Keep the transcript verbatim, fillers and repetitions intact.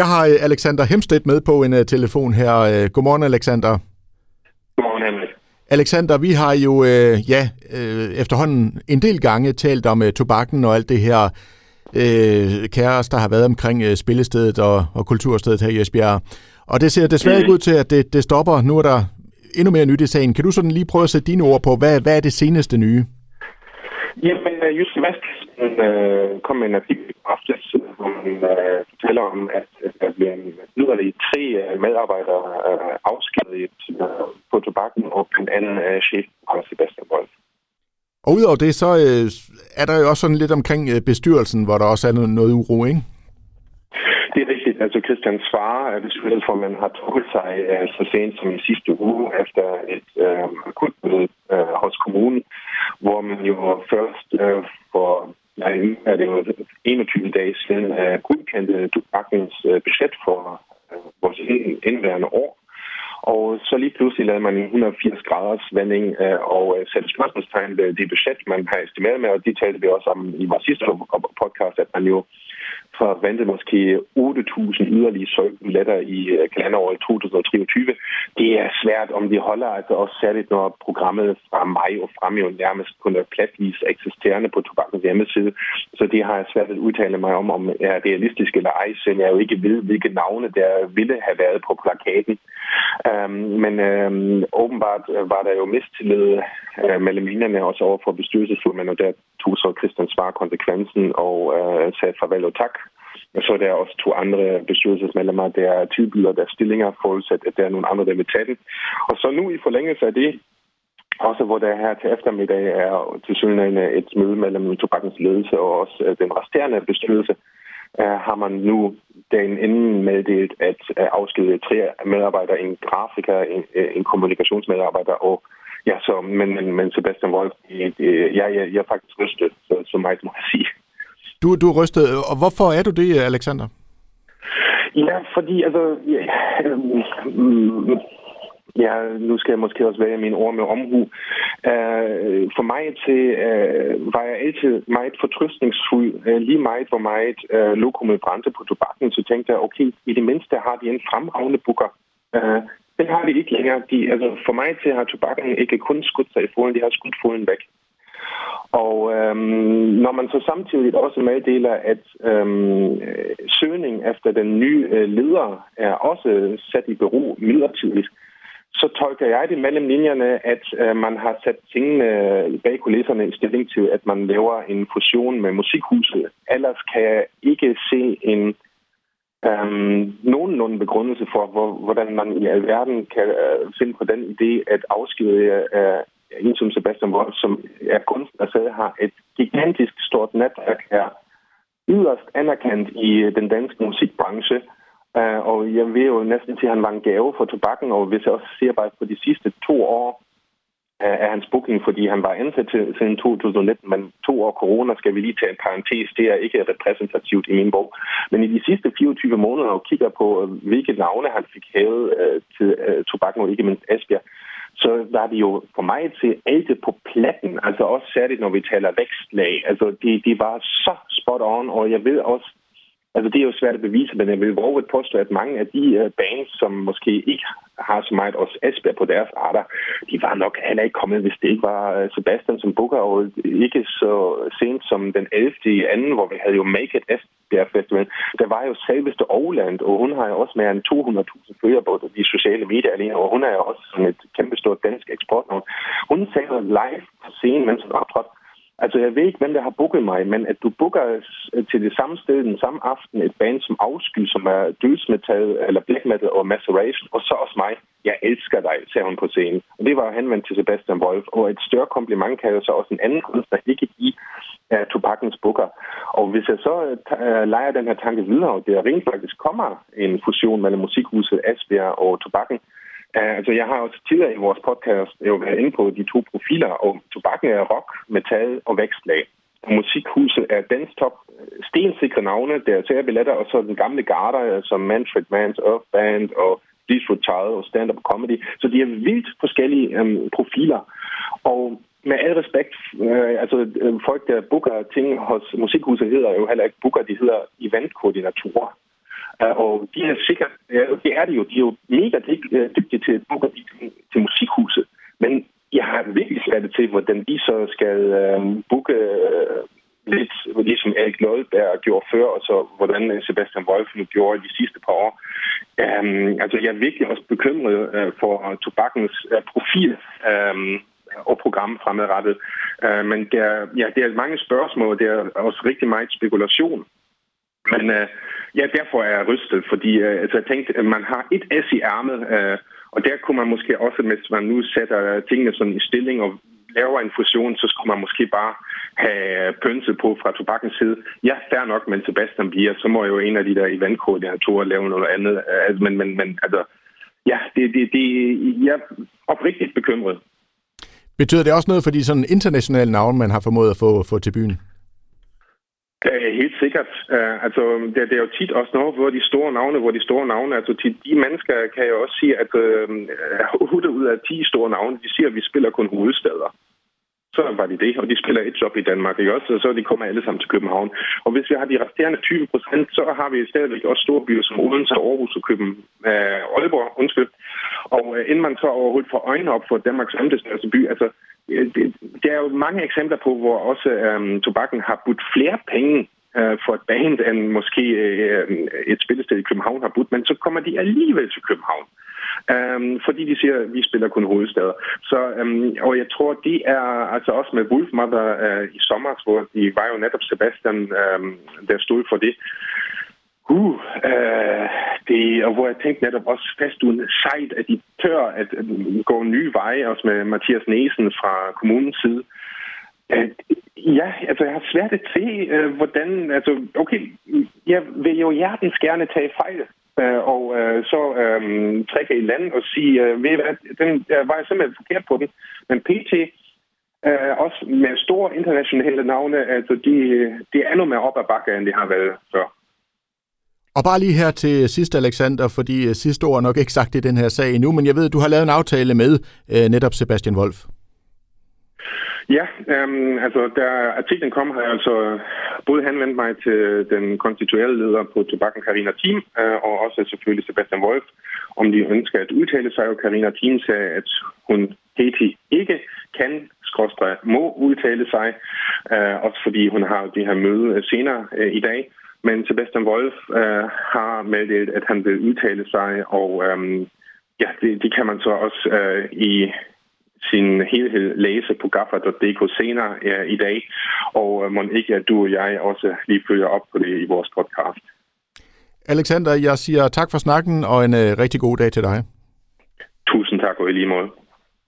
Jeg har Alexander Hemstedt med på en uh, telefon her. Uh, godmorgen, Alexander. Godmorgen, Henrik. Alexander, vi har jo uh, ja, uh, efterhånden en del gange talt om uh, tobakken og alt det her uh, kaos, der har været omkring uh, spillestedet og, og kulturstedet her i Esbjerg. Og det ser desværre ikke mm. ud til, at det, det stopper. Nu er der endnu mere nyt i sagen. Kan du sådan lige prøve at sætte dine ord på, hvad, hvad er det seneste nye? Jamen, Jyske Madsen øh, kom med en artikel i aftes, hvor man øh, fortæller om, at, at der bliver yderligere tre medarbejdere øh, afskediget øh, på tobakken, og blandt andet øh, chef og Sebastian Wolf. Og udover det, så øh, er der jo også sådan lidt omkring øh, bestyrelsen, hvor der også er noget, noget uro, ikke? Det er rigtigt. Altså Christian Svare, bestyrelsesformanden, har trukket sig øh, så sent som i sidste uge efter et øh, akutmøde øh, hos kommunen, hvor man jo først øh, for nej, er det jo enogtyve dage siden øh, godkendte tobakkens øh, budget for øh, vores indværende år. Og så lige pludselig lavede man en hundrede og firs graders vending øh, og øh, satte spørgsmålstegn ved det budget, man har estimeret med, og det talte vi også om i vores sidste podcast, at man jo forventet måske otte tusind yderlige søgletter i kalenderåret to tusind og treogtyve. Det er svært, om de holder, altså også særligt, når programmet fra maj og frem jo nærmest kun er platvis eksisterende på tobakkens hjemmeside. Så det har jeg svært at udtale mig om, om det er realistisk eller ej, selvom jeg jo ikke ved, hvilke navne der ville have været på plakaten. Øhm, men øhm, åbenbart var der jo mistillid øh, mellem linjerne også over for bestyrelsesformanden, og der tog så Christian Svare konsekvensen og øh, sagde farvel og tak. Og så er der også to andre bestyrelsesmedlemmer, der tilbyder deres stillinger, forudsat at der er nogle andre, der vil tage den. Og så nu i forlængelse af det, også hvor der her til eftermiddag er tilsyneladende et møde mellem tobakkens ledelse og også den resterende bestyrelse, har man nu dagen inden meddelt at afskedige tre medarbejdere, en grafiker, en, en kommunikationsmedarbejder og ja, så, men, men Sebastian Wolf, jeg, jeg, jeg er faktisk rystet, så, så meget må jeg sige. Du, du er rystet. Og hvorfor er du det, Alexander? Ja, fordi altså... Ja, ja, nu skal jeg måske også vælge mine ord med omhu. Uh, for mig til, uh, var jeg altid meget fortrøstningsfuld. Uh, lige meget, hvor meget uh, lokummet brændte på tobakken, så tænkte jeg, okay, i det mindste har de en fremragende bukker. Uh, den har de ikke længere. De, altså, for mig til har tobakken ikke kun skudt sig i foden, de har skudt foden væk. Og øhm, når man så samtidig også meddeler, at øhm, søgning efter den nye øh, leder er også sat i bero midlertidigt, så tolker jeg det mellem linjerne, at øh, man har sat tingene bag kulisserne i stilling til, at man laver en fusion med musikhuset. Ellers kan jeg ikke se en øhm, nogenlunde begrundelse for, hvor, hvordan man i alverden kan øh, finde på den idé at afskedige øh, en som Sebastian Wolf, som er kunstner, selv har et gigantisk stort netværk, er yderst anerkendt i den danske musikbranche. Og jeg vil jo næsten sige, at han var en gave for tobakken, og hvis jeg også ser bare på de sidste to år af hans booking, fordi han var ansat til, siden to tusind og nitten, men to år corona skal vi lige tage en parentes, det er ikke repræsentativt i min bog. Men i de sidste fireogtyve måneder, og kigger på, hvilke navne han fik hævet til tobakken, og ikke mindst Asbjørn, så var det jo for mig til alt på platten, altså også særligt, når vi taler vækstlag. Altså, de, de var så spot on, og jeg ved også, altså det er jo svært at bevise, men jeg vil våge at påstå, at mange af de uh, bands, som måske ikke har så meget også Asperger på deres arter, de var nok heller ikke kommet, hvis det ikke var uh, Sebastian som booker, og ikke så sent som den ellevte i anden, hvor vi havde jo Make It Asperger Festival. Der var jo selveste Oland, og hun har jo også mere end to hundrede tusind følgere på de sociale medier alene, og hun er jo også sådan et kæmpestort dansk eksportnavn. Hun sagde live på scenen, mens hun optrådte. Altså, jeg ved ikke, hvem der har booket mig, men at du booker til det samme sted den samme aften et band som Afsky, som er dødsmetal, eller black metal og maceration, og så også mig. Jeg elsker dig, sagde hun på scenen. Og det var henvendt til Sebastian Wolf, og et større kompliment kan jo så også en anden kunstner ikke give uh, tobakkens booker. Og hvis jeg så uh, leger den her tanke videre, og der rent faktisk kommer en fusion mellem musikhuset Asperger og tobakken, altså, jeg har også tidligere i vores podcast jo været inde på de to profiler, og tobakken er rock, metal og vækstlag. Musikhuset er dansk top, stensikre navne, der er særlige billetter, og så den gamle garder, som Manfred Mann's Earth band og Deep Purple og stand-up comedy. Så de er vildt forskellige øhm, profiler, og med al respekt, øh, altså øh, folk, der booker ting hos musikhuset, hedder jo heller ikke booker, de hedder eventkoordinatorer. Og de er sikkert, det er de jo, de er jo mega dygtige til, til, til musikhuset, men jeg har virkelig svært til, hvordan de så skal øh, booke øh, lidt, ligesom Erik Lodberg gjorde før, og så hvordan Sebastian Wolf nu gjorde de sidste par år. Um, altså, jeg er virkelig også bekymret øh, for tobakkens øh, profil øh, og program fremadrettet. Uh, men det er, ja, det er mange spørgsmål, og det er også rigtig meget spekulation. Men øh, ja, derfor er jeg rystet, fordi øh, altså, jeg tænkte, at man har et S i ærmet, øh, og der kunne man måske også, hvis man nu sætter tingene sådan i stilling og laver en fusion, så skulle man måske bare have pønset på fra tobakkens side. Ja, fair nok, men Sebastian bliver, så må jo en af de der eventkoordinatorer lave noget andet. Altså, men, men, men altså, ja, det, det, det, jeg er oprigtigt bekymret. Betyder det også noget for de sådan internationale navne, man har formået at få, få til byen? Helt sikkert. Uh, altså, det, det er jo tit også noget, hvor de store navne, hvor de store navne, altså til de mennesker kan jeg også sige, at otte uh, ud af ti store navne, de siger, at vi spiller kun hovedsteder. Så var det det, og de spiller et job i Danmark, ikke også? Og så de kommer alle sammen til København. Og hvis vi har de resterende tyve procent, så har vi stadigvæk også store byer som Odense, Aarhus og København, uh, Aalborg, undskyld. Og uh, inden man så overhovedet får øjnene op for Danmarks største by, altså der er jo mange eksempler på, hvor også øhm, tobakken har budt flere penge øh, for et band, end måske øh, et spillested i København har budt, men så kommer de alligevel til København. Øhm, fordi de siger, at vi spiller kun hovedstader. Så, øhm, og jeg tror, de er altså også med Wolfmother øh, i sommer, hvor de var jo netop Sebastian, øh, der stod for det. Uh, øh, det, og hvor jeg tænkte netop også fast uden sejt, at de tør at, at gå nye veje, også med Mathias Næsen fra kommunens side. At, ja, altså jeg har svært at se, øh, hvordan, altså okay, jeg vil jo hjertens gerne tage fejl, øh, og øh, så øh, trække i land og sige, øh, ved I hvad, den, jeg var simpelthen forkert på den, men pt. Øh, også med store internationale navne, altså de, de er noget mere op ad bakke, end det har været før. Og bare lige her til sidst, Alexander, fordi sidste ord er nok ikke sagt i den her sag endnu, men jeg ved, du har lavet en aftale med øh, netop Sebastian Wolf. Ja, øhm, altså da artiklen kom, har jeg altså både henvendt mig til den konstituerede leder på tobakken, Carina Thiem, øh, og også selvfølgelig Sebastian Wolf, om de ønsker at udtale sig. Og Carina Thiem sagde, at hun helt ikke kan skråstreg må udtale sig, øh, også fordi hun har det her møde senere øh, i dag. Men Sebastian Wolf øh, har meddelt, at han vil udtale sig, og øhm, ja, det, det kan man så også øh, i sin helhed læse på gaffa punktum d k senere øh, i dag. Og øh, må ikke, at du og jeg også lige følger op på det i vores podcast. Alexander, jeg siger tak for snakken, og en øh, rigtig god dag til dig. Tusind tak, og i lige måde.